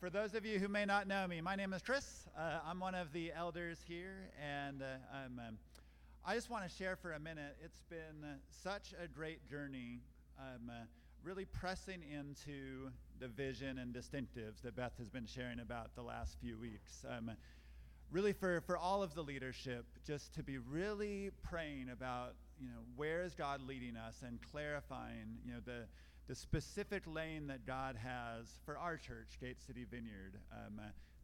For those of you who may not know me, my name is Chris. I'm one of the elders here, and I just want to share for a minute. It's been such a great journey, really pressing into the vision and distinctives that Beth has been sharing about the last few weeks. Really for all of the leadership, just to be really praying about, where is God leading us and clarifying, the specific lane that God has for our church, Gate City Vineyard.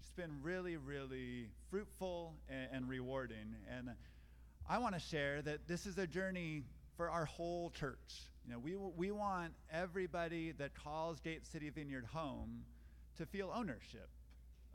It's been really, really fruitful and rewarding. And I want to share that this is a journey for our whole church. We want everybody that calls Gate City Vineyard home to feel ownership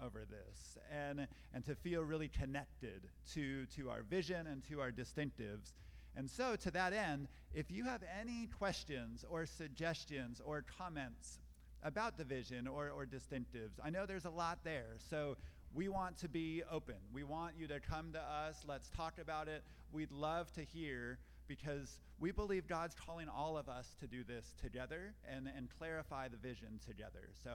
over this and to feel really connected to our vision and to our distinctives. And so to that end, if you have any questions or suggestions or comments about the vision or distinctives, I know there's a lot there. So we want to be open. We want you to come to us. Let's talk about it. We'd love to hear, because we believe God's calling all of us to do this together and clarify the vision together. So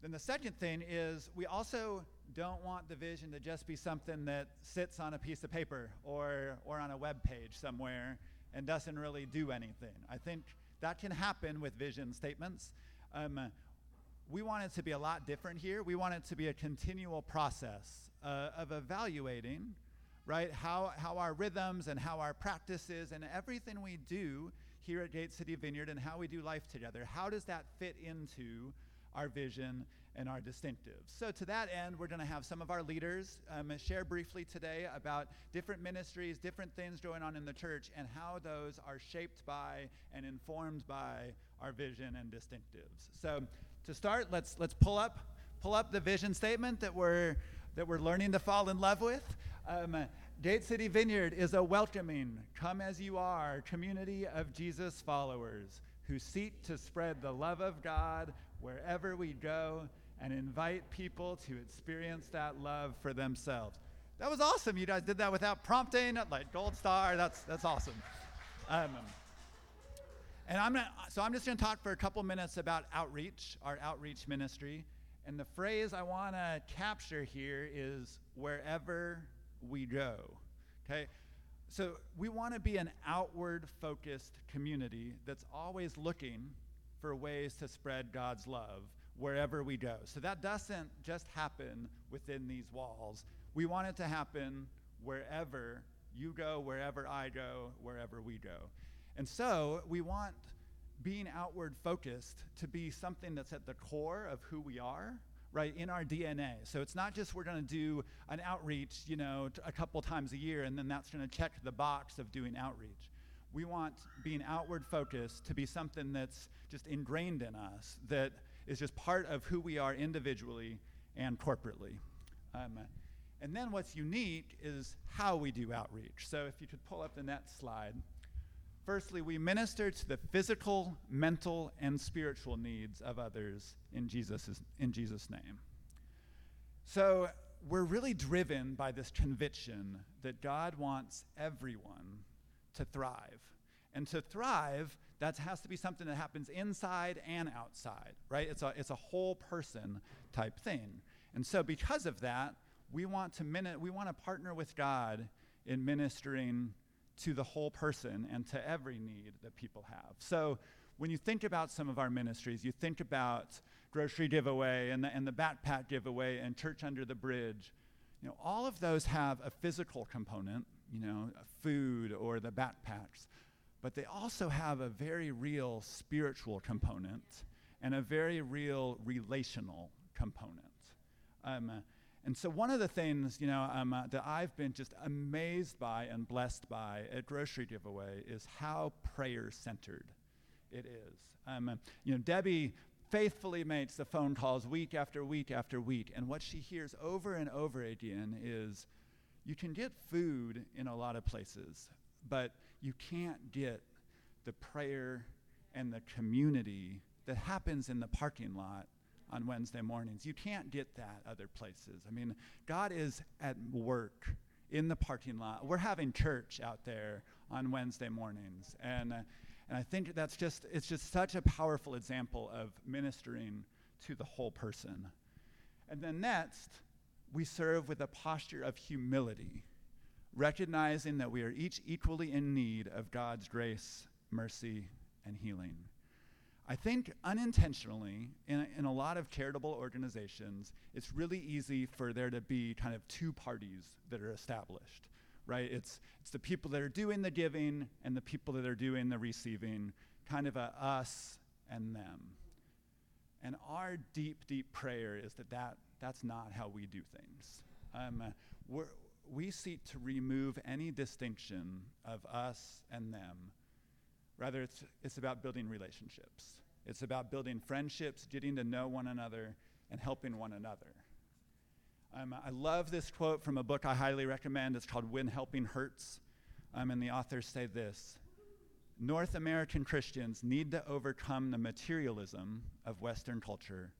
then the second thing is, we also don't want the vision to just be something that sits on a piece of paper or on a web page somewhere and doesn't really do anything. I think that can happen with vision statements. We want it to be a lot different here. We want it to be a continual process of evaluating, right, how our rhythms and how our practices and everything we do here at Gate City Vineyard and how we do life together, how does that fit into our vision and our distinctives. So to that end, we're going to have some of our leaders share briefly today about different ministries, different things going on in the church, and how those are shaped by and informed by our vision and distinctives. So to start, let's pull up the vision statement that we're learning to fall in love with. Gate City Vineyard is a welcoming, come as you are, community of Jesus followers who seek to spread the love of God wherever we go and invite people to experience that love for themselves. That was awesome. You guys did that without prompting, like gold star. That's awesome. And I'm just going to talk for a couple minutes about outreach, our outreach ministry. And the phrase I want to capture here is wherever we go. Okay? So we want to be an outward-focused community that's always looking for ways to spread God's love wherever we go. So that doesn't just happen within these walls. We want it to happen wherever you go, wherever I go, wherever we go. And so we want being outward-focused to be something that's at the core of who we are, right, in our DNA. So it's not just we're going to do an outreach, a couple times a year, and then that's going to check the box of doing outreach. We want being outward focused to be something that's just ingrained in us, that is just part of who we are individually and corporately. And then what's unique is how we do outreach. So if you could pull up the next slide. Firstly, we minister to the physical, mental, and spiritual needs of others in Jesus' name. So we're really driven by this conviction that God wants everyone to thrive. And to thrive, that has to be something that happens inside and outside, right? It's a whole person type thing. And so because of that, we want to partner with God in ministering to the whole person and to every need that people have. So when you think about some of our ministries, you think about grocery giveaway and the backpack giveaway and Church Under the Bridge. All of those have a physical component, food or the backpacks, but they also have a very real spiritual component and a very real relational component. And so one of the things, that I've been just amazed by and blessed by at Grocery Giveaway is how prayer-centered it is. Debbie faithfully makes the phone calls week after week after week, and what she hears over and over again is, you can get food in a lot of places, but you can't get the prayer and the community that happens in the parking lot on Wednesday mornings. You can't get that other places. God is at work in the parking lot. We're having church out there on Wednesday mornings. And I think that's just such a powerful example of ministering to the whole person. And then next, we serve with a posture of humility, recognizing that we are each equally in need of God's grace, mercy, and healing. I think unintentionally, in a lot of charitable organizations, it's really easy for there to be kind of two parties that are established, right? It's the people that are doing the giving and the people that are doing the receiving, kind of a us and them. And our deep, deep prayer is that's not how we do things. We seek to remove any distinction of us and them. Rather, it's about building relationships. It's about building friendships, getting to know one another, and helping one another. I love this quote from a book I highly recommend. It's called When Helping Hurts, and the authors say this: North American Christians need to overcome the materialism of Western culture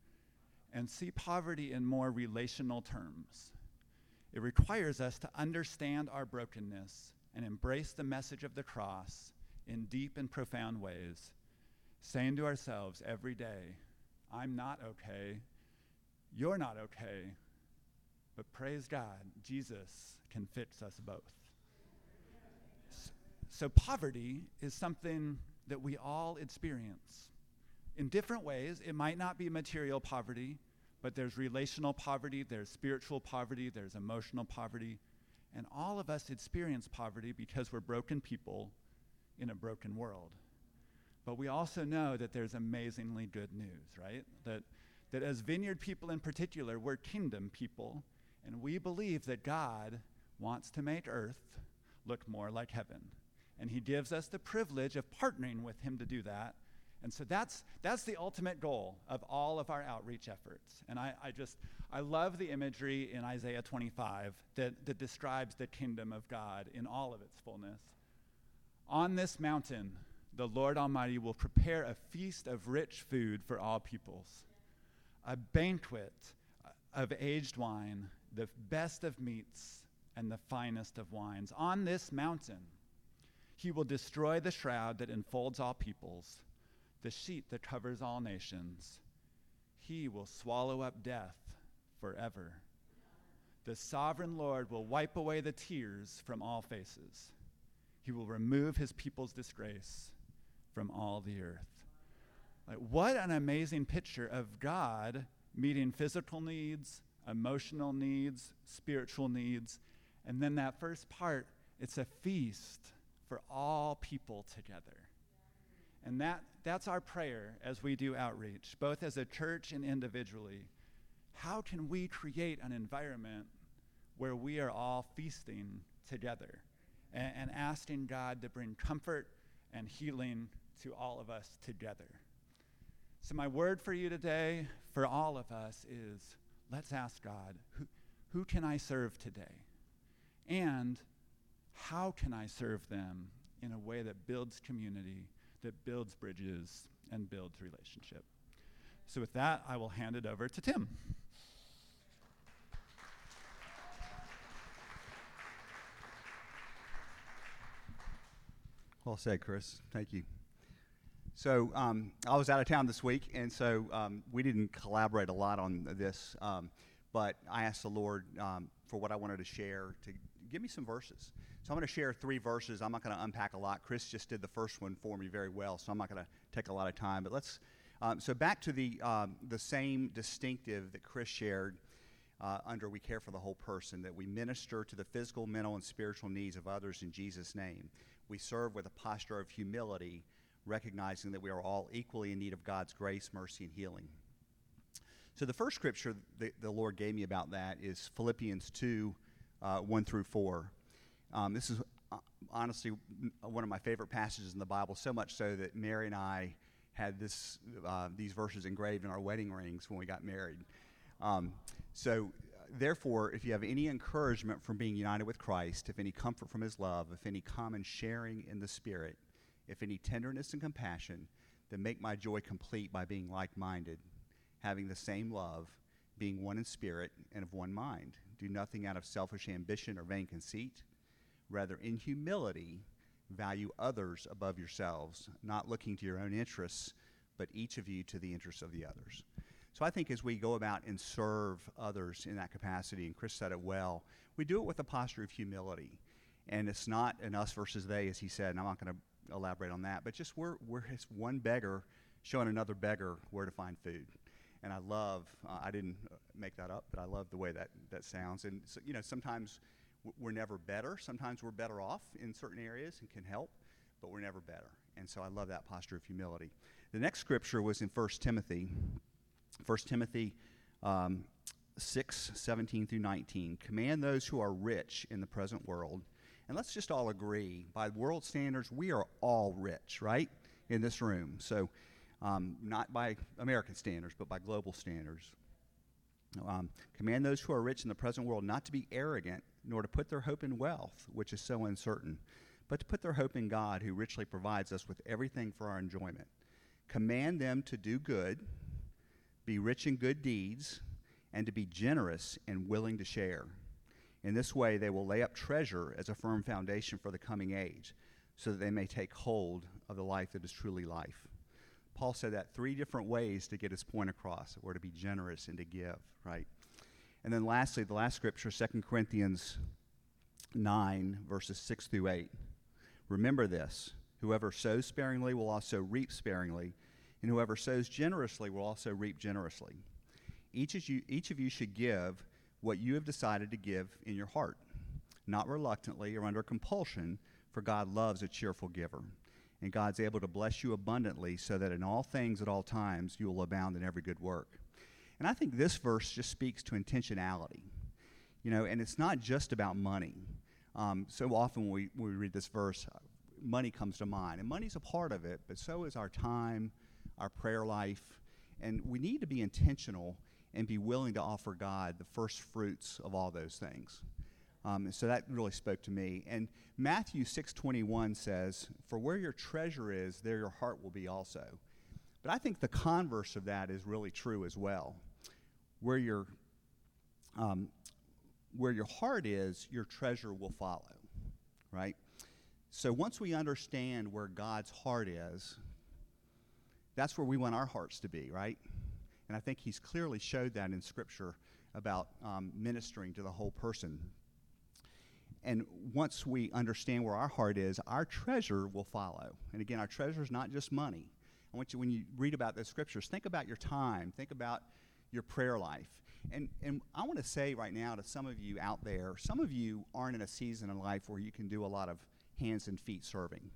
and see poverty in more relational terms. It requires us to understand our brokenness and embrace the message of the cross in deep and profound ways, saying to ourselves every day, I'm not okay, you're not okay, but praise God, Jesus can fix us both. So poverty is something that we all experience. In different ways, it might not be material poverty, but there's relational poverty, there's spiritual poverty, there's emotional poverty, and all of us experience poverty because we're broken people in a broken world. But we also know that there's amazingly good news, right? That as vineyard people in particular, we're kingdom people, and we believe that God wants to make earth look more like heaven. And he gives us the privilege of partnering with him to do that. And so that's the ultimate goal of all of our outreach efforts. And I love the imagery in Isaiah 25 that describes the kingdom of God in all of its fullness. On this mountain, the Lord Almighty will prepare a feast of rich food for all peoples, a banquet of aged wine, the best of meats, and the finest of wines. On this mountain, he will destroy the shroud that enfolds all peoples, the sheet that covers all nations. He will swallow up death forever. The sovereign Lord will wipe away the tears from all faces. He will remove his people's disgrace from all the earth. Like, what an amazing picture of God meeting physical needs, emotional needs, spiritual needs. And then that first part, it's a feast for all people together. And that's our prayer as we do outreach, both as a church and individually. How can we create an environment where we are all feasting together and asking God to bring comfort and healing to all of us together? So my word for you today, for all of us, is let's ask God, who can I serve today? And how can I serve them in a way that builds community, that builds bridges, and builds relationship? So with that, I will hand it over to Tim. Well said, Chris. Thank you. So I was out of town this week, and so we didn't collaborate a lot on this, but I asked the Lord for what I wanted to share to give me some verses. So I'm going to share 3 verses. I'm not going to unpack a lot. Chris just did the first one for me very well, so I'm not going to take a lot of time. But let's so back to the same distinctive that Chris shared under We Care for the Whole Person, that we minister to the physical, mental, and spiritual needs of others in Jesus' name. We serve with a posture of humility, recognizing that we are all equally in need of God's grace, mercy, and healing. So the first scripture the Lord gave me about that is Philippians 2, 1 through 4. This is honestly one of my favorite passages in the Bible, so much so that Mary and I had these verses engraved in our wedding rings when we got married. So, therefore, if you have any encouragement from being united with Christ, if any comfort from his love, if any common sharing in the Spirit, if any tenderness and compassion, then make my joy complete by being like-minded, having the same love, being one in spirit and of one mind. Do nothing out of selfish ambition or vain conceit. Rather, in humility, value others above yourselves, not looking to your own interests, but each of you to the interests of the others. So I think as we go about and serve others in that capacity, and Chris said it well, we do it with a posture of humility. And it's not an us versus they, as he said, and I'm not going to elaborate on that, but just we're his one beggar showing another beggar where to find food. And I love, I didn't make that up, but I love the way that sounds. And, so, sometimes we're never better. Sometimes we're better off in certain areas and can help, but we're never better. And so I love that posture of humility. The next scripture was in First Timothy. First Timothy 6:17-19. Command those who are rich in the present world. And let's just all agree, by world standards, we are all rich, right, in this room. So not by American standards, but by global standards. Command those who are rich in the present world not to be arrogant, nor to put their hope in wealth, which is so uncertain, but to put their hope in God, who richly provides us with everything for our enjoyment. Command them to do good, be rich in good deeds, and to be generous and willing to share. In this way, they will lay up treasure as a firm foundation for the coming age, so that they may take hold of the life that is truly life. Paul said that three different ways to get his point across, or to be generous and to give, right? And then lastly, the last scripture, 2 Corinthians 9, verses 6-8. Remember this, whoever sows sparingly will also reap sparingly, and whoever sows generously will also reap generously. Each of you should give what you have decided to give in your heart, not reluctantly or under compulsion, for God loves a cheerful giver. And God's able to bless you abundantly so that in all things at all times you will abound in every good work. And I think this verse just speaks to intentionality, and it's not just about money. So often when we read this verse, money comes to mind. And money's a part of it, but so is our time, our prayer life. And we need to be intentional and be willing to offer God the first fruits of all those things. And so that really spoke to me. And Matthew 6:21 says, for where your treasure is, there your heart will be also. But I think the converse of that is really true as well. Where your heart is, your treasure will follow, right? So once we understand where God's heart is, that's where we want our hearts to be, right? And I think he's clearly showed that in Scripture about ministering to the whole person. And once we understand where our heart is, our treasure will follow. And again, our treasure is not just money. I want you, when you read about the scriptures, think about your time, think about your prayer life. And I want to say right now to some of you out there, some of you aren't in a season in life where you can do a lot of hands and feet serving.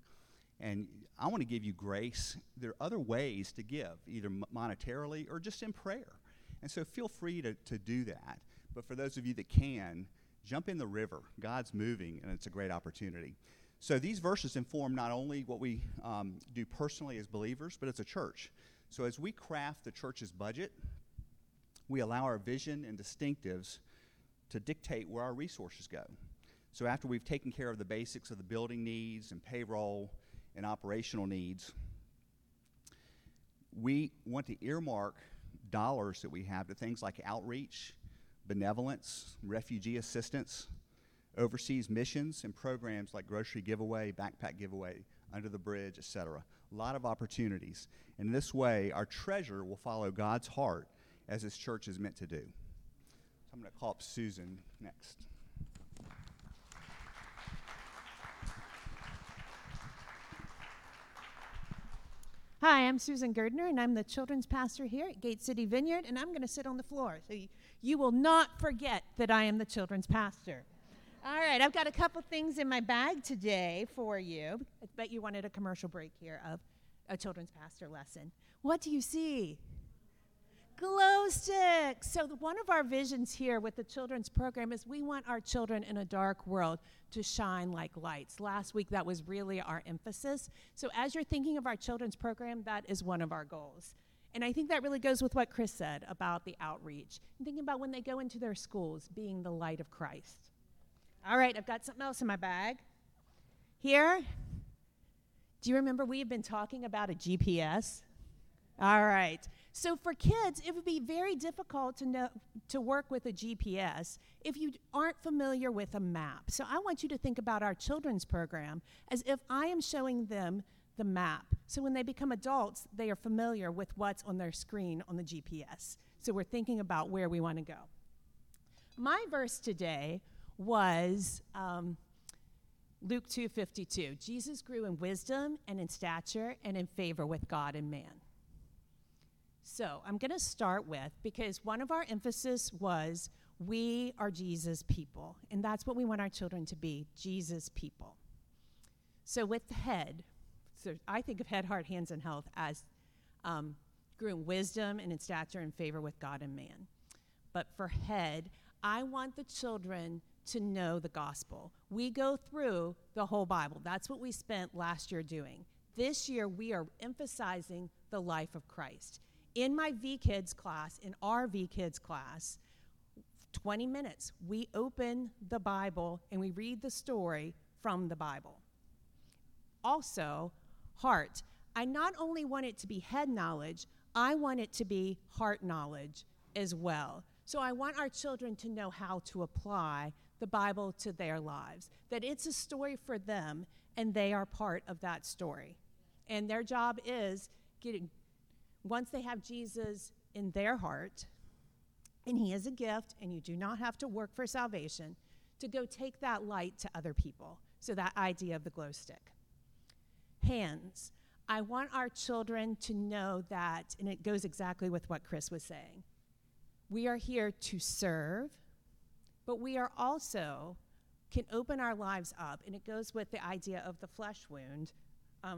And I want to give you grace. There are other ways to give, either monetarily or just in prayer. And so feel free to do that. But for those of you that can, jump in the river. God's moving, and it's a great opportunity. So these verses inform not only what we do personally as believers, but as a church. So as we craft the church's budget, we allow our vision and distinctives to dictate where our resources go. So after we've taken care of the basics of the building needs and payroll and operational needs, we want to earmark dollars that we have to things like outreach, benevolence, refugee assistance, overseas missions, and programs like grocery giveaway, backpack giveaway, under the bridge, etc. A lot of opportunities. In this way, our treasure will follow God's heart as his church is meant to do. So I'm going to call up Susan next. Hi, I'm Susan Gerdner, and I'm the children's pastor here at Gate City Vineyard, and I'm going to sit on the floor, so you will not forget that I am the children's pastor. All right, I've got a couple things in my bag today for you. I bet you wanted a commercial break here of a children's pastor lesson. What do you see? Glow sticks. So one of our visions here with the children's program is we want our children in a dark world to shine like lights. Last week, that was really our emphasis. So as you're thinking of our children's program, that is one of our goals. And I think that really goes with what Chris said about the outreach. I'm thinking about when they go into their schools, being the light of Christ. All right, I've got something else in my bag. Here, do you remember we have been talking about a GPS? All right. So for kids, it would be very difficult to work with a GPS if you aren't familiar with a map. So I want you to think about our children's program as if I am showing them the map. So when they become adults, they are familiar with what's on their screen on the GPS. So we're thinking about where we want to go. My verse today was Luke 2:52. Jesus grew in wisdom and in stature and in favor with God and man. So I'm going to start with, because one of our emphasis was we are Jesus people, and that's what we want our children to be, Jesus people. So with the head, so I think of head, heart, hands, and health as grew in wisdom and in stature and favor with God and man. But for head, I want the children to know the gospel. We go through the whole Bible. That's what we spent last year doing. This year, we are emphasizing the life of Christ. In my V-Kids class, in our V-Kids class, 20 minutes, we open the Bible and we read the story from the Bible. Also, heart. I not only want it to be head knowledge, I want it to be heart knowledge as well. So I want our children to know how to apply the Bible to their lives, that it's a story for them, and they are part of that story. And their job is getting, once they have Jesus in their heart, and he is a gift, and you do not have to work for salvation, to go take that light to other people. So that idea of the glow stick. Hands. I want our children to know that, and it goes exactly with what Chris was saying. We are here to serve, but we are also can open our lives up, and it goes with the idea of the flesh wound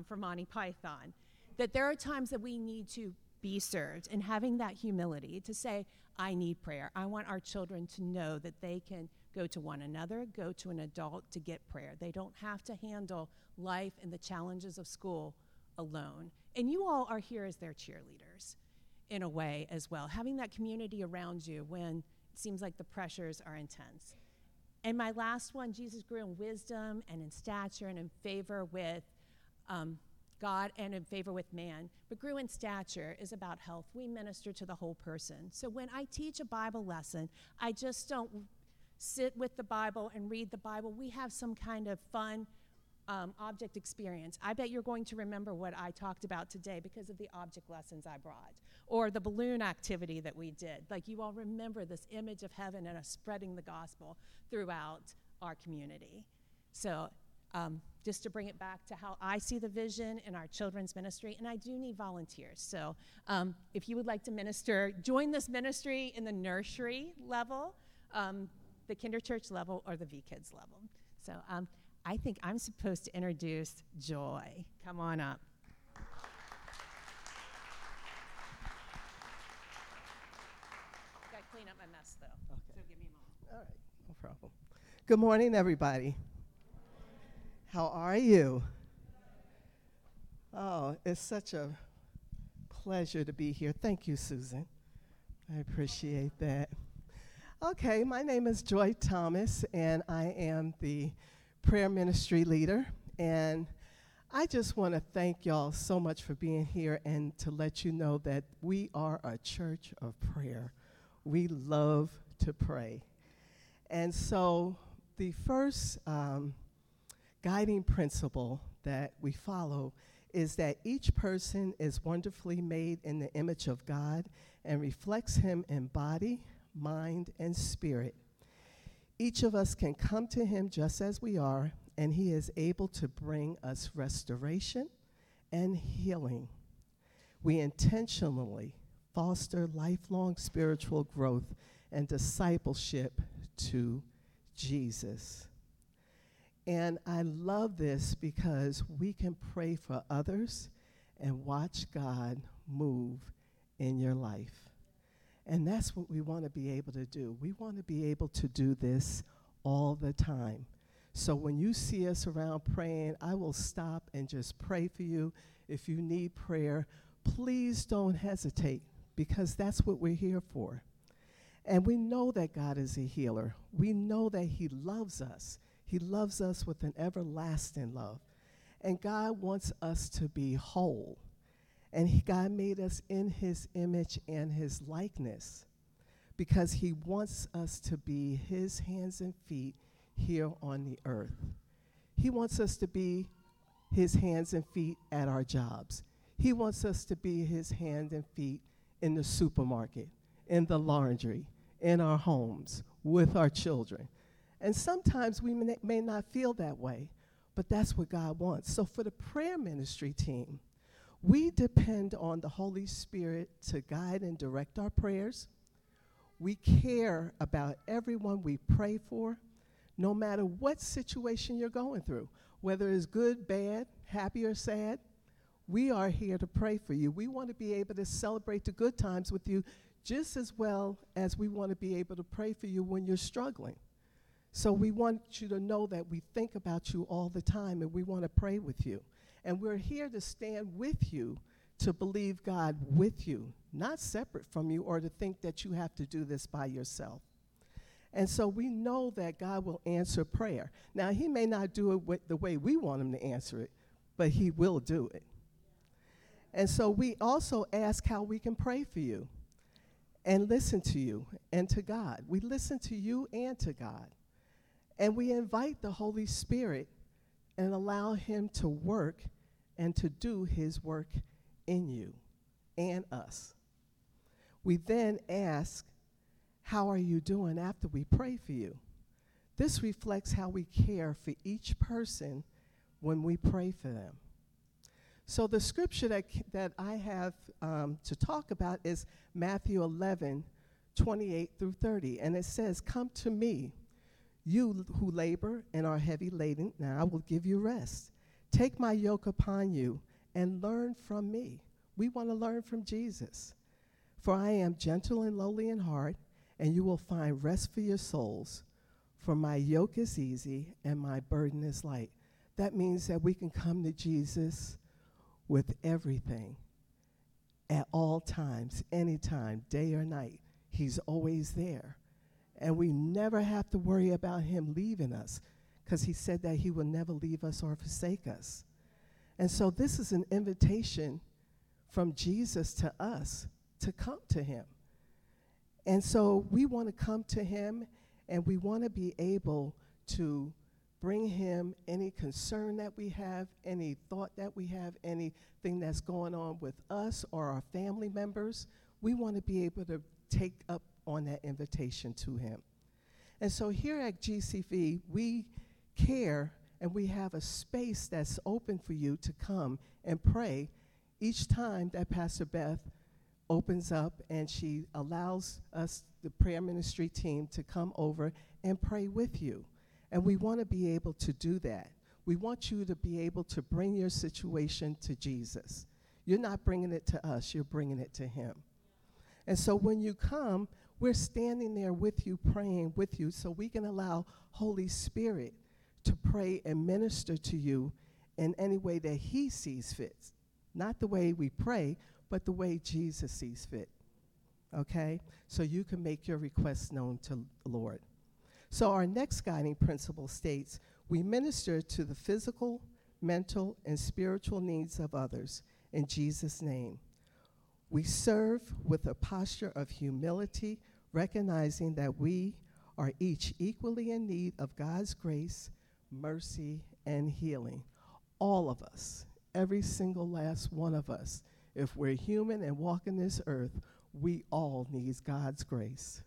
from Monty Python, that there are times that we need to be served, and having that humility to say, I need prayer. I want our children to know that they can go to one another, go to an adult to get prayer. They don't have to handle life and the challenges of school alone. And you all are here as their cheerleaders in a way as well, having that community around you when it seems like the pressures are intense. And my last one, Jesus grew in wisdom and in stature and in favor with God and in favor with man, but grew in stature is about health. We minister to the whole person. So when I teach a Bible lesson, I just don't sit with the Bible and read the Bible. We have some kind of fun object experience. I bet you're going to remember what I talked about today because of the object lessons I brought, or the balloon activity that we did. Like, you all remember this image of heaven and us spreading the gospel throughout our community. So just to bring it back to how I see the vision in our children's ministry, and I do need volunteers. So if you would like to minister, join this ministry in the nursery level, the kinder church level, or the V-Kids level. So I think I'm supposed to introduce Joy. Come on up. I've got to clean up my mess, though, okay. So give me a moment. All right, no problem. Good morning, everybody. How are you? Oh, it's such a pleasure to be here. Thank you, Susan. I appreciate that. Okay, my name is Joy Thomas, and I am the prayer ministry leader. And I just want to thank y'all so much for being here and to let you know that we are a church of prayer. We love to pray. And so the first guiding principle that we follow is that each person is wonderfully made in the image of God and reflects him in body, mind, and spirit. Each of us can come to him just as we are, and he is able to bring us restoration and healing. We intentionally foster lifelong spiritual growth and discipleship to Jesus. And I love this because we can pray for others and watch God move in your life. And that's what we want to be able to do. We want to be able to do this all the time. So when you see us around praying, I will stop and just pray for you. If you need prayer, please don't hesitate, because that's what we're here for. And we know that God is a healer. We know that he loves us. He loves us with an everlasting love. And God wants us to be whole. And God made us in his image and his likeness, because he wants us to be his hands and feet here on the earth. He wants us to be his hands and feet at our jobs. He wants us to be his hands and feet in the supermarket, in the laundry, in our homes, with our children. And sometimes we may not feel that way, but that's what God wants. So for the prayer ministry team, we depend on the Holy Spirit to guide and direct our prayers. We care about everyone we pray for, no matter what situation you're going through, whether it's good, bad, happy, or sad. We are here to pray for you. We want to be able to celebrate the good times with you just as well as we want to be able to pray for you when you're struggling. So we want you to know that we think about you all the time and we want to pray with you. And we're here to stand with you, to believe God with you, not separate from you, or to think that you have to do this by yourself. And so we know that God will answer prayer. Now, he may not do it the way we want him to answer it, but he will do it. And so we also ask how we can pray for you and listen to you and to God. We listen to you and to God. And we invite the Holy Spirit and allow him to work and to do his work in you and us. We then ask, how are you doing after we pray for you? This reflects how we care for each person when we pray for them. So the scripture that I have to talk about is Matthew 11:28-30. And it says, come to me, you who labor and are heavy laden, and I will give you rest. Take my yoke upon you and learn from me. We want to learn from Jesus. For I am gentle and lowly in heart, and you will find rest for your souls. For my yoke is easy and my burden is light. That means that we can come to Jesus with everything at all times, anytime, day or night. He's always there. And we never have to worry about him leaving us, because he said that he will never leave us or forsake us. And so this is an invitation from Jesus to us to come to him. And so we want to come to him, and we want to be able to bring him any concern that we have, any thought that we have, anything that's going on with us or our family members. We want to be able to take up on that invitation to him. And so here at GCV, we care and we have a space that's open for you to come and pray each time that Pastor Beth opens up and she allows us, the prayer ministry team, to come over and pray with you. And we want to be able to do that. We want you to be able to bring your situation to Jesus. You're not bringing it to us, you're bringing it to him. And so when you come, we're standing there with you, praying with you, so we can allow Holy Spirit to pray and minister to you in any way that he sees fit. Not the way we pray, but the way Jesus sees fit, okay? So you can make your requests known to the Lord. So our next guiding principle states, we minister to the physical, mental, and spiritual needs of others in Jesus' name. We serve with a posture of humility, recognizing that we are each equally in need of God's grace, mercy, and healing. All of us, every single last one of us, if we're human and walking this earth, we all need God's grace.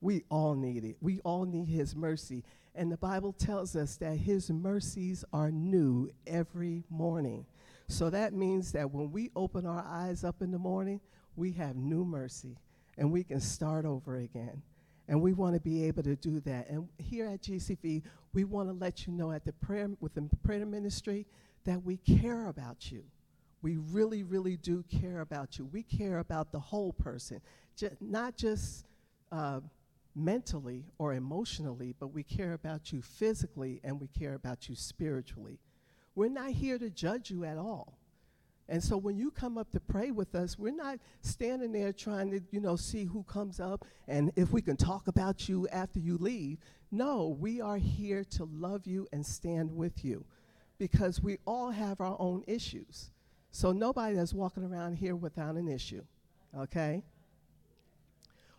We all need it. We all need his mercy. And the Bible tells us that his mercies are new every morning. So that means that when we open our eyes up in the morning, we have new mercy, and we can start over again. And we want to be able to do that. And here at GCV, we want to let you know at the prayer, with the prayer ministry, that we care about you. We really, really do care about you. We care about the whole person, not just mentally or emotionally, but we care about you physically, and we care about you spiritually. We're not here to judge you at all. And so when you come up to pray with us, we're not standing there trying to, see who comes up and if we can talk about you after you leave. No, we are here to love you and stand with you, because we all have our own issues. So nobody that's walking around here without an issue, okay?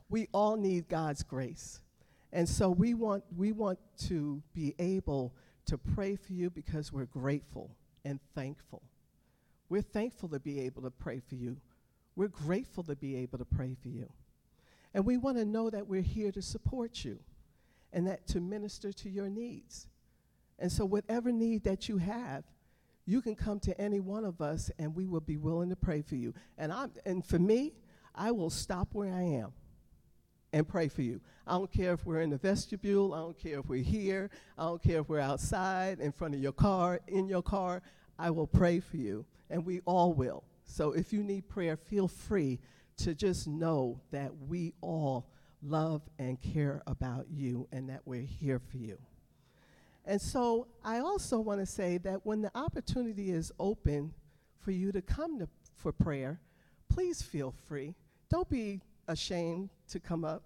We all need God's grace. And so we want to be able to pray for you, because we're grateful and thankful. We're thankful to be able to pray for you. We're grateful to be able to pray for you. And we want to know that we're here to support you and that to minister to your needs. And so whatever need that you have, you can come to any one of us and we will be willing to pray for you. And for me, I will stop where I am and pray for you. I don't care if we're in the vestibule, I don't care if we're here, I don't care if we're outside, in front of your car, in your car, I will pray for you, and we all will. So if you need prayer, feel free to just know that we all love and care about you and that we're here for you. And so I also want to say that when the opportunity is open for you to come for prayer, please feel free. Don't be ashamed to come up,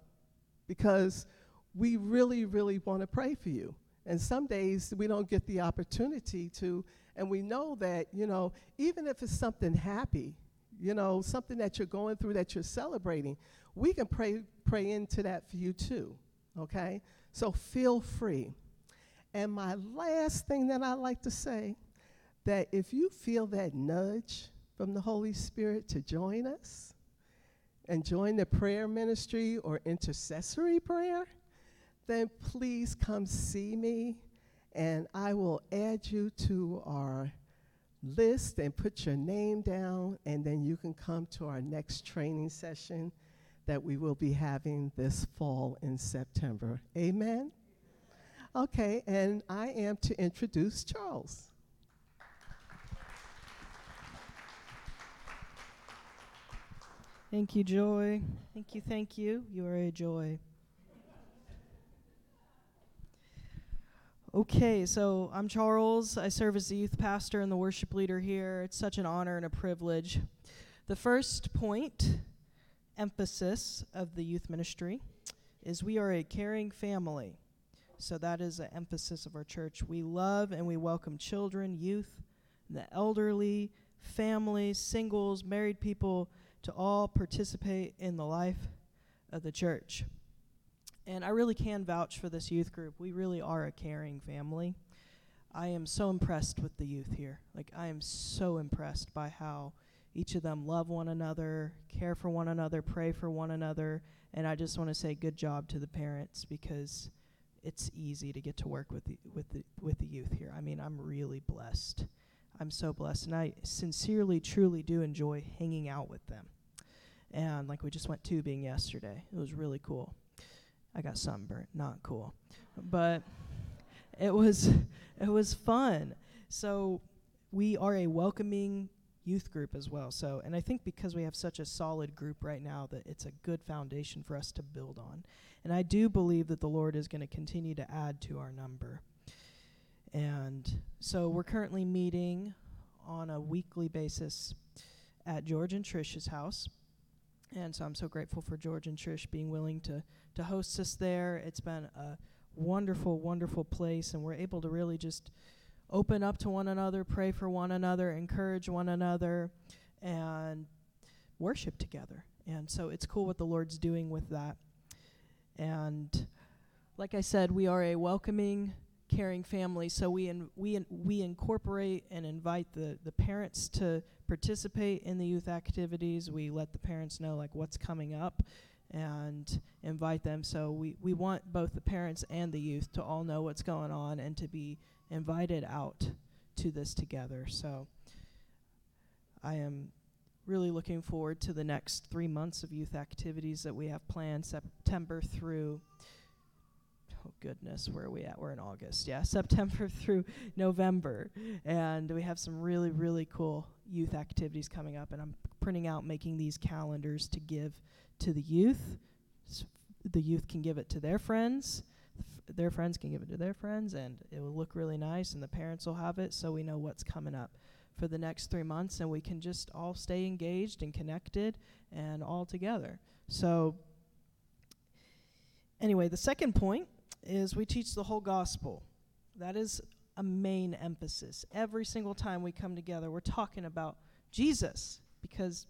because we really, really want to pray for you. And some days we don't get the opportunity to, and we know that, you know, even if it's something happy, you know, something that you're going through that you're celebrating, we can pray into that for you too, okay? So feel free. And my last thing that I like to say, that if you feel that nudge from the Holy Spirit to join us and join the prayer ministry or intercessory prayer, then please come see me, and I will add you to our list and put your name down, and then you can come to our next training session that we will be having this fall in September. Amen? Okay, and I am to introduce Charles. Thank you, Joy. Thank you, thank you. You are a joy. Okay, so I'm Charles. I serve as the youth pastor and the worship leader here. It's such an honor and a privilege. The first point, emphasis of the youth ministry, is we are a caring family. So that is an emphasis of our church. We love and we welcome children, youth, the elderly, families, singles, married people, to all participate in the life of the church. And I really can vouch for this youth group. We really are a caring family. I am so impressed with the youth here. Like, I am so impressed by how each of them love one another, care for one another, pray for one another. And I just want to say good job to the parents, because it's easy to get to work with the youth here. I mean, I'm really blessed. I'm so blessed. And I sincerely, truly do enjoy hanging out with them. And like, we just went tubing yesterday. It was really cool. I got sunburnt, not cool, but it was fun. So we are a welcoming youth group as well. So, and I think because we have such a solid group right now, that it's a good foundation for us to build on. And I do believe that the Lord is going to continue to add to our number. And so we're currently meeting on a weekly basis at George and Trish's house. And so I'm so grateful for George and Trish being willing to host us there. It's been a wonderful, wonderful place, and we're able to really just open up to one another, pray for one another, encourage one another, and worship together. And so it's cool what the Lord's doing with that. And like I said, we are a welcoming, caring family, so we incorporate and invite the parents to participate in the youth activities. We let the parents know, like, what's coming up and invite them. So we want both the parents and the youth to all know what's going on and to be invited out to this together. So I am really looking forward to the next 3 months of youth activities that we have planned, September through, oh goodness, where are we at? We're in August. Yeah, September through November. And we have some really, really cool youth activities coming up. And I'm printing out, making these calendars to give to the youth. So the youth can give it to their friends. Their friends can give it to their friends. And it will look really nice. And the parents will have it. So we know what's coming up for the next 3 months. And we can just all stay engaged and connected and all together. So anyway, the second point is we teach the whole gospel. That is a main emphasis. Every single time we come together, we're talking about Jesus, because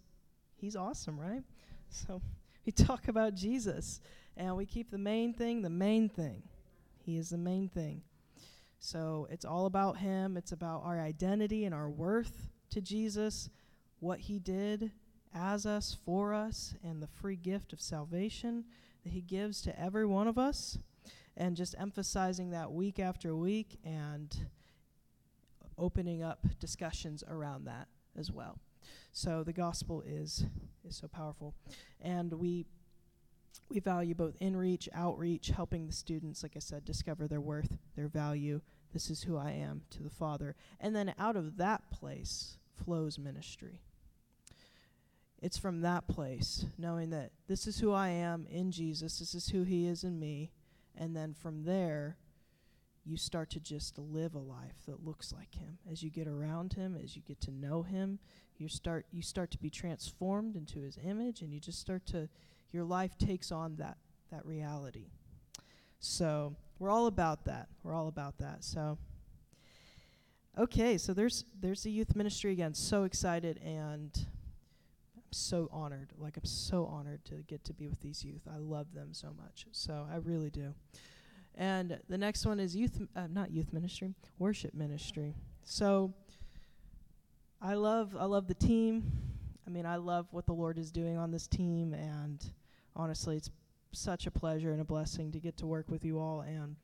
he's awesome, right? So we talk about Jesus, and we keep the main thing. He is the main thing. So it's all about him. It's about our identity and our worth to Jesus, what he did as us, for us, and the free gift of salvation that he gives to every one of us, and just emphasizing that week after week and opening up discussions around that as well. So the gospel is so powerful. And we value both in-reach, outreach, helping the students, like I said, discover their worth, their value. This is who I am to the Father. And then out of that place flows ministry. It's from that place, knowing that this is who I am in Jesus, this is who he is in me, and then from there, you start to just live a life that looks like him. As you get around him, as you get to know him, you start to be transformed into his image, and you just start to, your life takes on that reality. So we're all about that. So, okay, so there's the youth ministry again. So excited, and I'm so honored. Like, I'm so honored to get to be with these youth. I love them so much. So I really do. And the next one is worship ministry. So I love the team. I mean, I love what the Lord is doing on this team, and honestly, it's such a pleasure and a blessing to get to work with you all. And,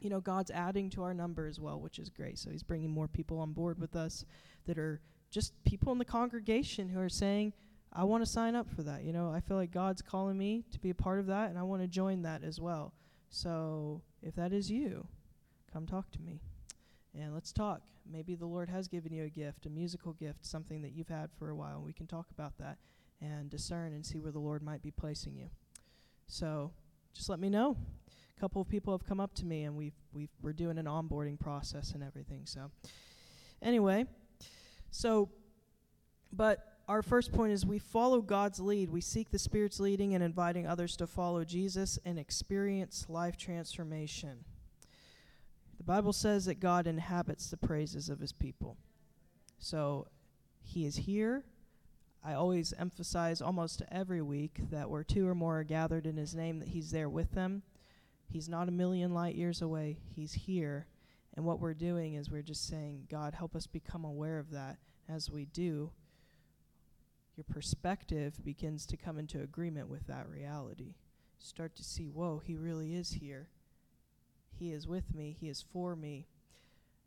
you know, God's adding to our number as well, which is great. So he's bringing more people on board with us that are just people in the congregation who are saying, I want to sign up for that. You know, I feel like God's calling me to be a part of that, and I want to join that as well. So if that is you, come talk to me, and let's talk. Maybe the Lord has given you a gift, a musical gift, something that you've had for a while, and we can talk about that and discern and see where the Lord might be placing you. So just let me know. A couple of people have come up to me, and we're doing an onboarding process and everything. So anyway, but our first point is we follow God's lead. We seek the Spirit's leading and inviting others to follow Jesus and experience life transformation. The Bible says that God inhabits the praises of his people. So he is here. I always emphasize almost every week that where two or more are gathered in his name, that he's there with them. He's not a million light years away. He's here. And what we're doing is we're just saying, God, help us become aware of that. As we do, your perspective begins to come into agreement with that reality. Start to see, whoa, he really is here. He is with me. He is for me.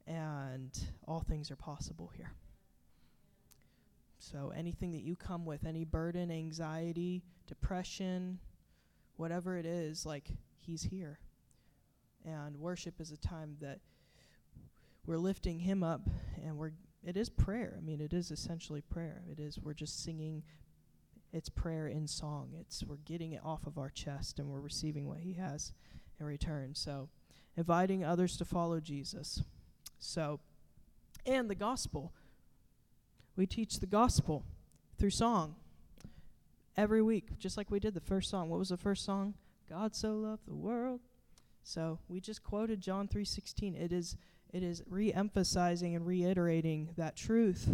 And all things are possible here. So anything that you come with, any burden, anxiety, depression, whatever it is, like, he's here. And worship is a time that we're lifting him up, and it is prayer. I mean, it is essentially prayer. We're just singing. It's prayer in song. We're getting it off of our chest, and we're receiving what he has in return. So inviting others to follow Jesus. So, and the gospel. We teach the gospel through song every week, just like we did the first song. What was the first song? God so loved the world. So we just quoted John 3:16. It is re-emphasizing and reiterating that truth,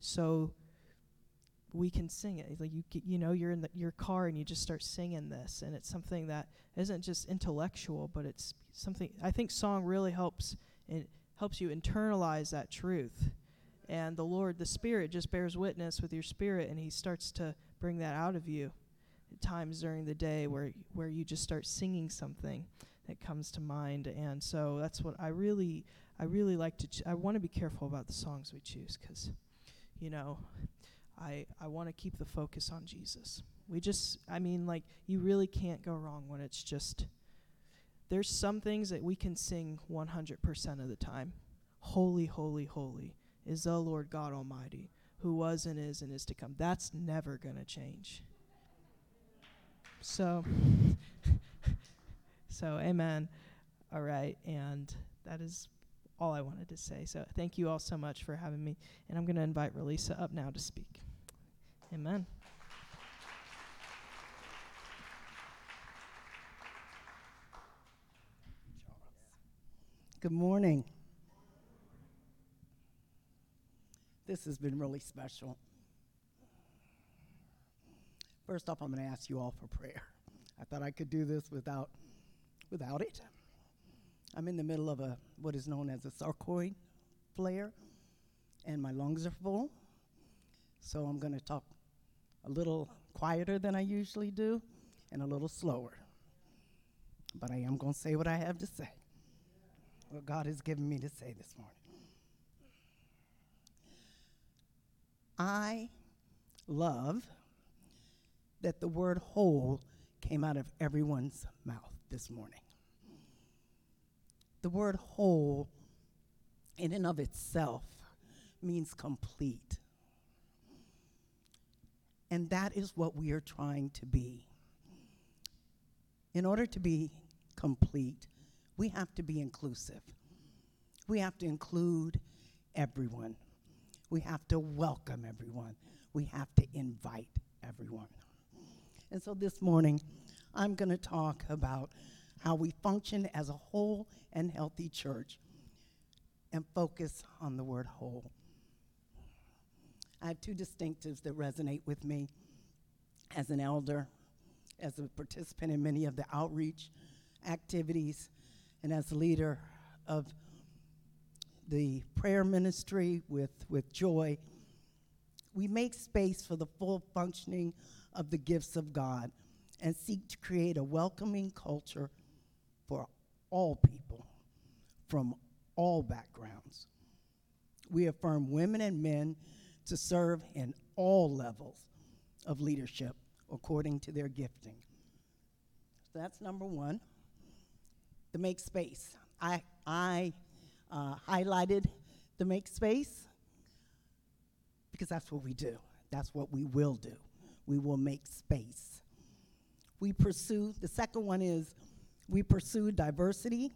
so we can sing it. Like, you're in your car and you just start singing this, and it's something that isn't just intellectual, but it's something. I think song really helps. It helps you internalize that truth, and the Lord, the Spirit, just bears witness with your spirit, and he starts to bring that out of you at times during the day where you just start singing something that comes to mind. And so that's what I really like to. I want to be careful about the songs we choose, because, you know, I want to keep the focus on Jesus. You really can't go wrong when it's just. There's some things that we can sing 100% of the time. Holy, holy, holy is the Lord God Almighty, who was and is to come. That's never gonna change. So, amen. All right, and that is all I wanted to say. So thank you all so much for having me. And I'm going to invite Relisa up now to speak. Amen. Good morning. This has been really special. First off, I'm going to ask you all for prayer. I thought I could do this without it. I'm in the middle of what is known as a sarcoid flare, and my lungs are full. So I'm going to talk a little quieter than I usually do and a little slower. But I am going to say what I have to say, what God has given me to say this morning. I love that the word whole came out of everyone's mouth this morning. The word whole in and of itself means complete. And that is what we are trying to be. In order to be complete, we have to be inclusive. We have to include everyone. We have to welcome everyone. We have to invite everyone. And so this morning, I'm going to talk about how we function as a whole and healthy church and focus on the word whole. I have two distinctives that resonate with me as an elder, as a participant in many of the outreach activities, and as the leader of the prayer ministry with Joy. We make space for the full functioning of the gifts of God and seek to create a welcoming culture for all people from all backgrounds. We affirm women and men to serve in all levels of leadership according to their gifting. So that's number one, the make space. I highlighted the make space because that's what we do. That's what we will do. We will make space. We pursue, the second one is we pursue diversity,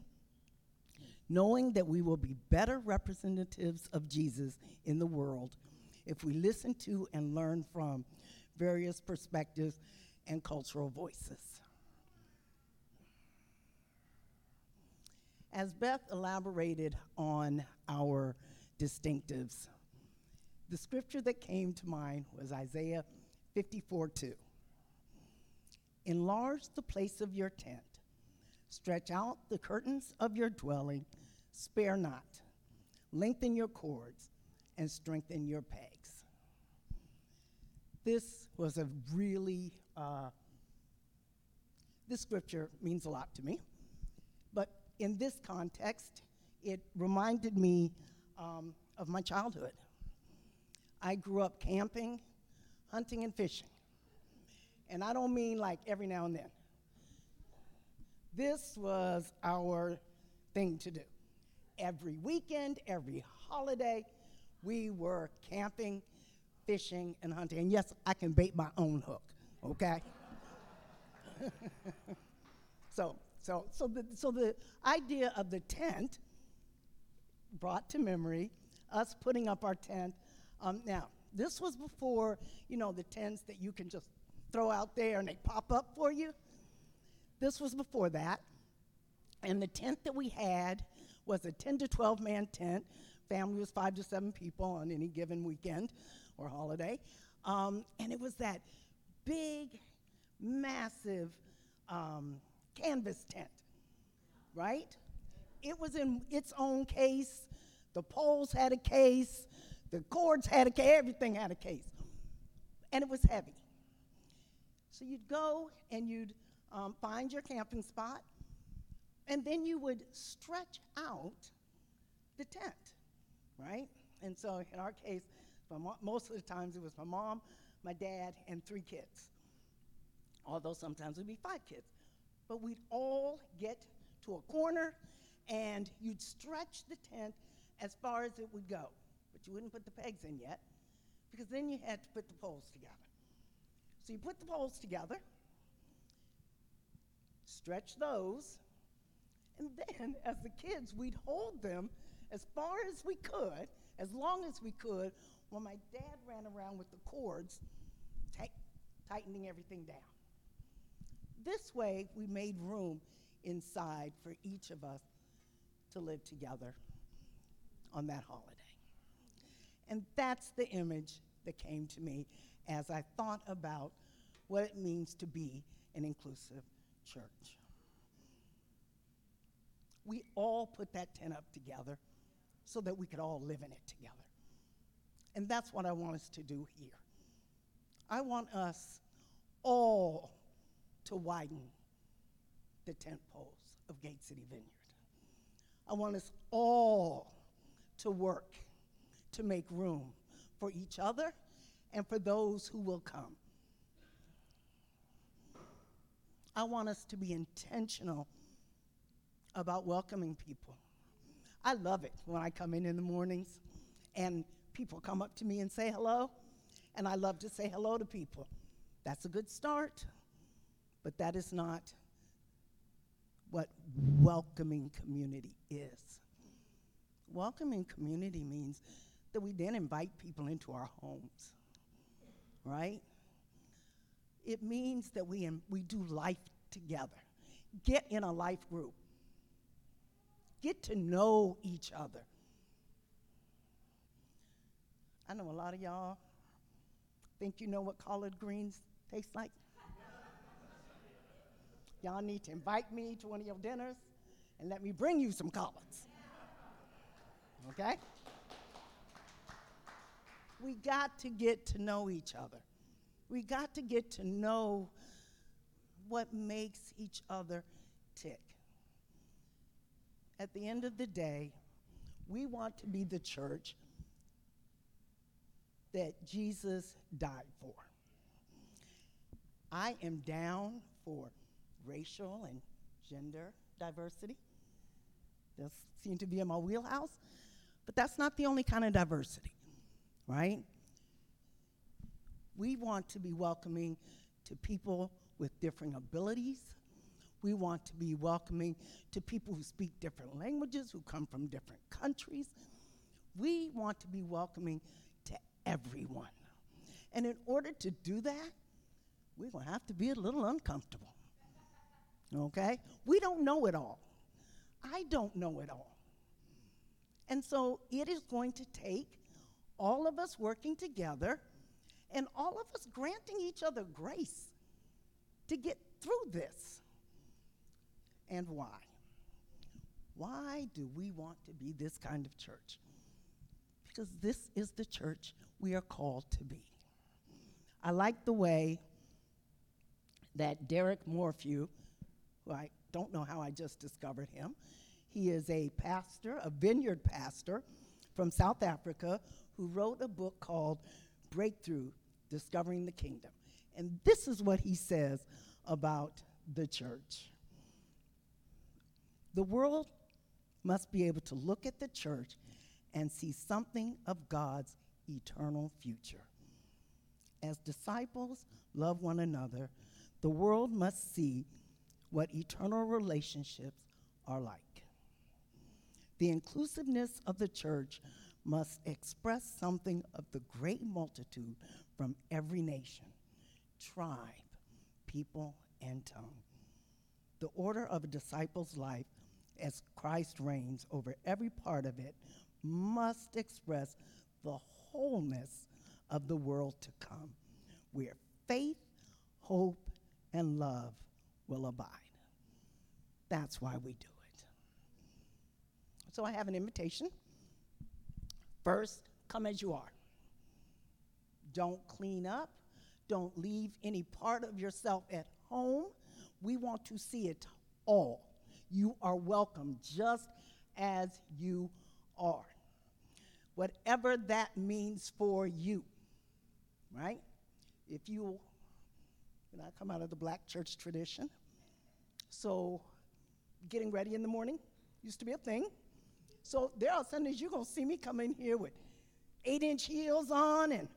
knowing that we will be better representatives of Jesus in the world if we listen to and learn from various perspectives and cultural voices. As Beth elaborated on our distinctives, the scripture that came to mind was Isaiah 54:2. Enlarge the place of your tent. Stretch out the curtains of your dwelling. Spare not. Lengthen your cords and strengthen your pegs. This was a really, this scripture means a lot to me. But in this context, it reminded me of my childhood. I grew up camping, hunting, and fishing. And I don't mean like every now and then. This was our thing to do. Every weekend, every holiday, we were camping, fishing, and hunting. And yes, I can bait my own hook, okay? So the idea of the tent brought to memory us putting up our tent. Now, this was before, the tents that you can just throw out there and they pop up for you. This was before that. And the tent that we had was a 10 to 12 man tent. Family was 5 to 7 people on any given weekend or holiday. And it was that big, massive, canvas tent, right? It was in its own case. The poles had a case. The cords had a case. Everything had a case. And it was heavy. So you'd go and you'd find your camping spot, and then you would stretch out the tent, right? And so in our case, most of the times it was my mom, my dad, and 3 kids, although sometimes it would be 5 kids. But we'd all get to a corner, and you'd stretch the tent as far as it would go. But you wouldn't put the pegs in yet, because then you had to put the poles together. So you put the poles together, stretch those, and then as the kids, we'd hold them as far as we could, as long as we could, while my dad ran around with the cords, tightening everything down. This way, we made room inside for each of us to live together on that holiday. And that's the image that came to me as I thought about what it means to be an inclusive church. We all put that tent up together so that we could all live in it together. And that's what I want us to do here. I want us all to widen the tent poles of Gate City Vineyard. I want us all to work to make room for each other and for those who will come. I want us to be intentional about welcoming people. I love it when I come in the mornings and people come up to me and say hello, and I love to say hello to people. That's a good start, but that is not what welcoming community is. Welcoming community means that we then invite people into our homes, right? It means that we do life together. Get in a life group. Get to know each other. I know a lot of y'all think you know what collard greens taste like. Y'all need to invite me to one of your dinners and let me bring you some collards. Okay? We got to get to know each other. We got to get to know what makes each other tick. At the end of the day, we want to be the church that Jesus died for. I am down for racial and gender diversity. That seems to be in my wheelhouse, but that's not the only kind of diversity, right? We want to be welcoming to people with different abilities. We want to be welcoming to people who speak different languages, who come from different countries. We want to be welcoming to everyone. And in order to do that, we're going to have to be a little uncomfortable, okay? We don't know it all. I don't know it all. And so it is going to take all of us working together and all of us granting each other grace to get through this. And why? Why do we want to be this kind of church? Because this is the church we are called to be. I like the way that Derek Morphew, who I don't know how I just discovered him, he is a pastor, a vineyard pastor from South Africa, who wrote a book called Breakthrough: Discovering the Kingdom. And this is what he says about the church. The world must be able to look at the church and see something of God's eternal future. As disciples love one another, the world must see what eternal relationships are like. The inclusiveness of the church must express something of the great multitude from every nation, tribe, people, and tongue. The order of a disciple's life as Christ reigns over every part of it must express the wholeness of the world to come, where faith, hope, and love will abide. That's why we do it. So I have an invitation. First, come as you are. Don't clean up. Don't leave any part of yourself at home. We want to see it all. You are welcome just as you are. Whatever that means for you, right? If you know, I come out of the black church tradition, so getting ready in the morning used to be a thing. So there are Sundays you're going to see me come in here with 8-inch heels on, and,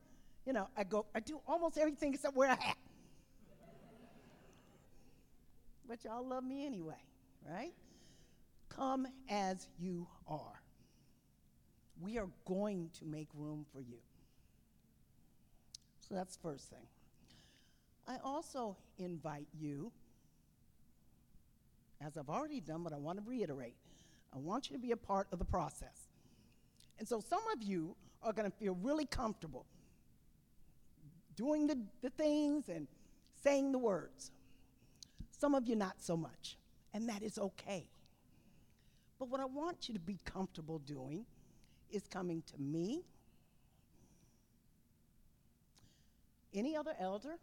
you know, I do almost everything except wear a hat. But y'all love me anyway, right? Come as you are. We are going to make room for you. So that's the first thing. I also invite you, as I've already done, but I want to reiterate, I want you to be a part of the process. And so some of you are going to feel really comfortable doing the things and saying the words. Some of you not so much, and that is okay. But what I want you to be comfortable doing is coming to me, any other elder,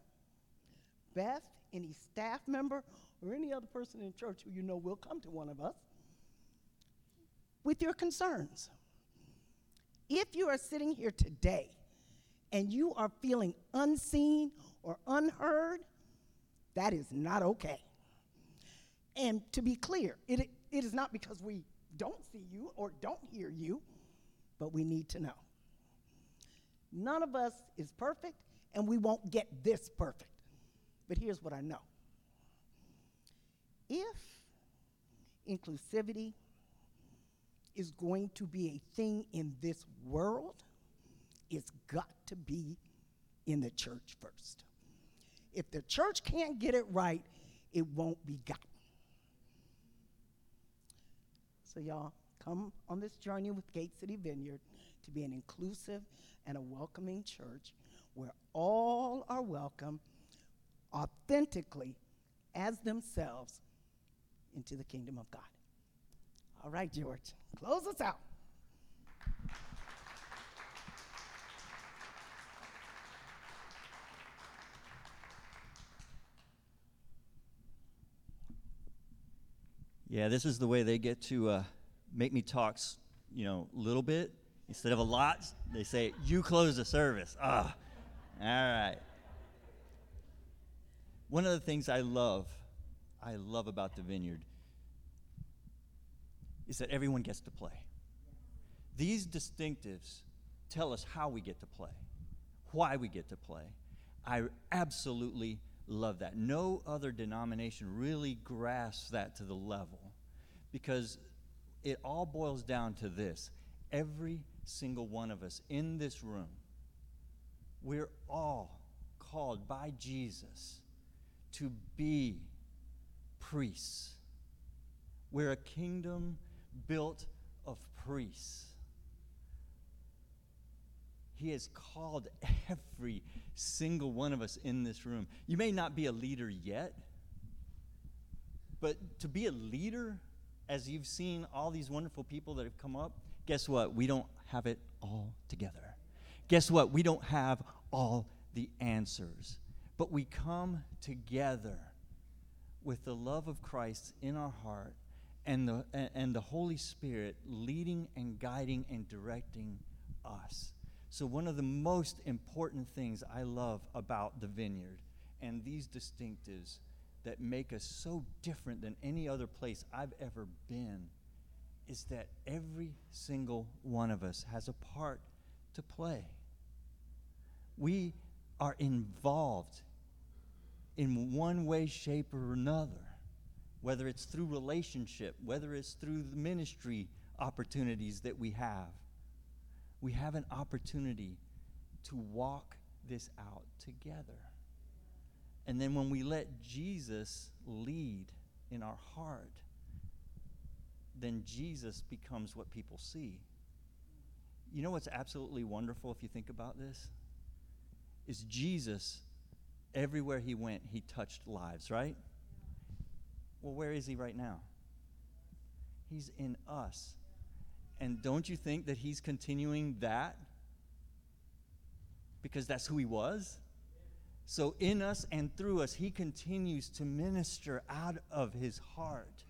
Beth, any staff member, or any other person in church who you know will come to one of us with your concerns. If you are sitting here today and you are feeling unseen or unheard, that is not okay. And to be clear, it is not because we don't see you or don't hear you, but we need to know. None of us is perfect, and we won't get this perfect. But here's what I know. If inclusivity is going to be a thing in this world, it's got to be in the church first. If the church can't get it right, it won't be gotten. So y'all, come on this journey with Gate City Vineyard to be an inclusive and a welcoming church where all are welcome authentically as themselves into the kingdom of God. All right, George, close us out. Yeah, this is the way they get to make me talk, a little bit. Instead of a lot, they say, you close the service. Ah, all right. One of the things I love about the Vineyard is that everyone gets to play. These distinctives tell us how we get to play, why we get to play. I absolutely love that. No other denomination really grasps that to the level, because it all boils down to this. Every single one of us in this room, we're all called by Jesus to be priests. We're a kingdom built of priests. He has called every single one of us in this room. You may not be a leader yet, but to be a leader, as you've seen all these wonderful people that have come up, guess what? We don't have it all together. Guess what? We don't have all the answers. But we come together with the love of Christ in our heart and the Holy Spirit leading and guiding and directing us. So one of the most important things I love about the Vineyard and these distinctives that make us so different than any other place I've ever been is that every single one of us has a part to play. We are involved in one way, shape, or another, whether it's through relationship, whether it's through the ministry opportunities that we have. We have an opportunity to walk this out together. And then when we let Jesus lead in our heart, then Jesus becomes what people see. You know what's absolutely wonderful if you think about this? Is Jesus, everywhere he went, he touched lives, right? Well, where is he right now? He's in us. And don't you think that he's continuing that? Because that's who he was. So in us and through us, he continues to minister out of his heart.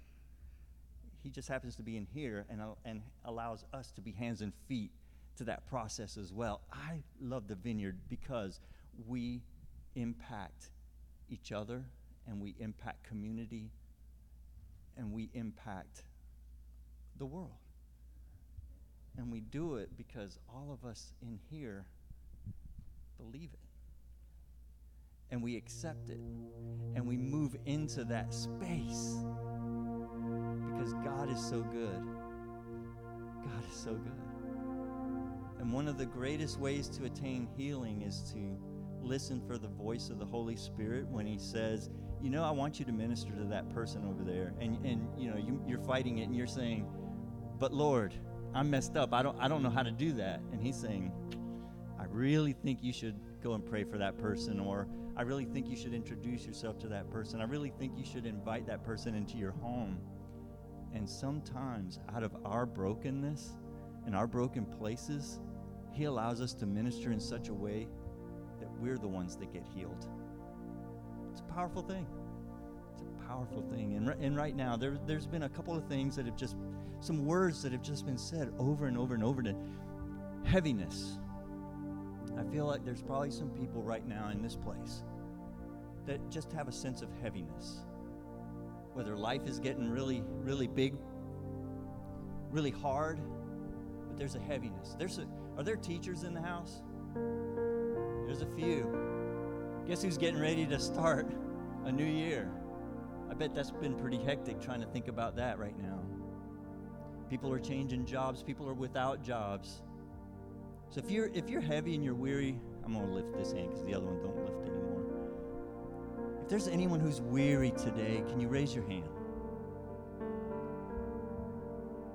He just happens to be in here and allows us to be hands and feet to that process as well. I love the Vineyard because we impact each other, and we impact community, and we impact the world. And we do it because all of us in here believe it. And we accept it. And we move into that space. Because God is so good. God is so good. And one of the greatest ways to attain healing is to listen for the voice of the Holy Spirit when he says, I want you to minister to that person over there. And you're fighting it and you're saying, but Lord, I'm messed up. I don't know how to do that. And he's saying, I really think you should go and pray for that person, or I really think you should introduce yourself to that person. I really think you should invite that person into your home. And sometimes out of our brokenness and our broken places, he allows us to minister in such a way that we're the ones that get healed. It's a powerful thing. It's a powerful thing. And right now, there's been a couple of things that have just, some words that have just been said over and over and over to heaviness. I feel like there's probably some people right now in this place that just have a sense of heaviness. Whether life is getting really, really big, really hard, but there's a heaviness. Are there teachers in the house? There's a few. Guess who's getting ready to start a new year? I bet that's been pretty hectic trying to think about that right now. People are changing jobs. People are without jobs. So if you're heavy and you're weary, I'm going to lift this hand because the other one don't lift anymore. If there's anyone who's weary today, can you raise your hand?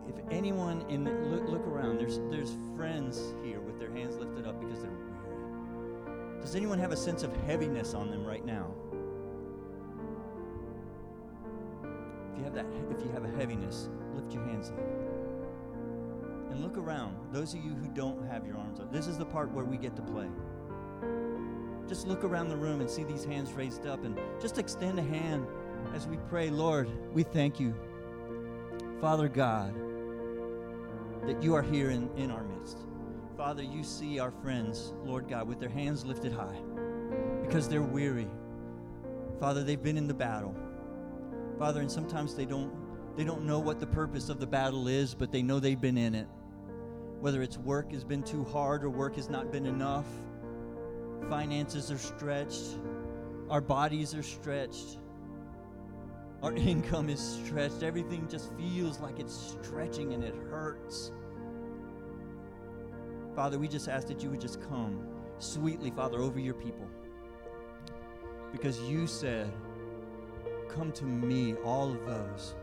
If anyone look around, there's friends here with their hands lifted up because they're weary. Does anyone have a sense of heaviness on them right now? If you have a heaviness, lift your hands up. And look around, those of you who don't have your arms up. This is the part where we get to play. Just look around the room and see these hands raised up and just extend a hand as we pray. Lord, we thank you, Father God, that you are here in our midst. Father, you see our friends, Lord God, with their hands lifted high because they're weary. Father, they've been in the battle. Father, and sometimes they don't know what the purpose of the battle is, but they know they've been in it. Whether it's work has been too hard or work has not been enough, finances are stretched, our bodies are stretched, our income is stretched, everything just feels like it's stretching and it hurts. Father, we just ask that you would just come sweetly, Father, over your people. Because you said, come to me, all of those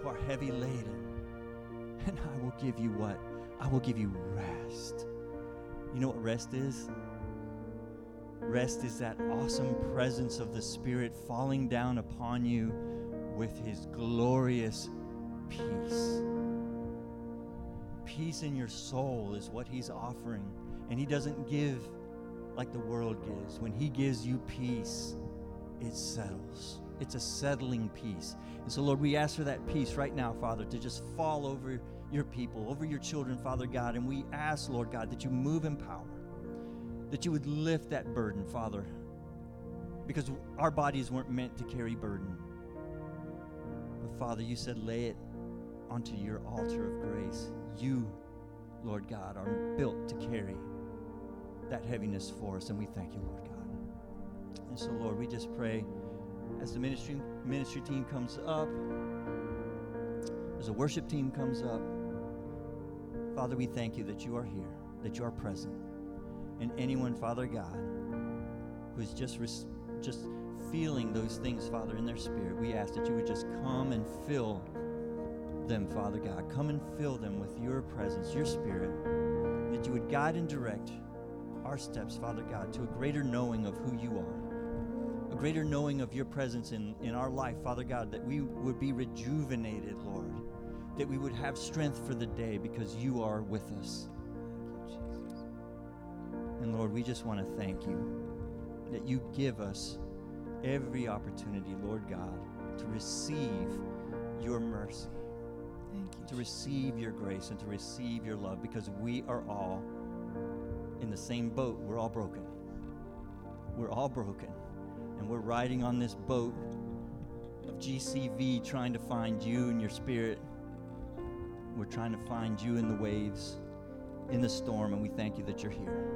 who are heavy laden, and I will give you what? I will give you rest. You know what rest is? Rest is that awesome presence of the Spirit falling down upon you with his glorious peace. Peace in your soul is what he's offering, and he doesn't give like the world gives. When he gives you peace, it settles. It's a settling peace. And so, Lord, we ask for that peace right now, Father, to just fall over your people, over your children, Father God. And we ask, Lord God, that you move in power, that you would lift that burden, Father, because our bodies weren't meant to carry burden. But, Father, you said lay it onto your altar of grace. You, Lord God, are built to carry that heaviness for us, and we thank you, Lord God. And so, Lord, we just pray as the ministry team comes up, as the worship team comes up, Father, we thank you that you are here, that you are present. And anyone, Father God, who is just feeling those things, Father, in their spirit, we ask that you would just come and fill them, Father God. Come and fill them with your presence, your spirit, that you would guide and direct our steps, Father God, to a greater knowing of who you are. A greater knowing of your presence in our life, Father God, that we would be rejuvenated, Lord, that we would have strength for the day because you are with us. Thank you, Jesus. And Lord, we just want to thank you that you give us every opportunity, Lord God, to receive your mercy, thank you, to receive your grace, and to receive your love, because we are all in the same boat. We're all broken. We're all broken. And we're riding on this boat of GCV trying to find you in your spirit. We're trying to find you in the waves, in the storm, and we thank you that you're here.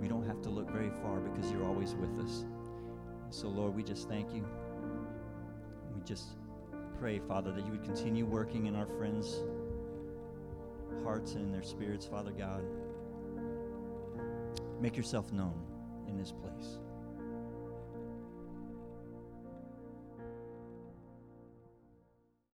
We don't have to look very far because you're always with us. So, Lord, we just thank you. We just pray, Father, that you would continue working in our friends' hearts and in their spirits, Father God. Make yourself known in this place.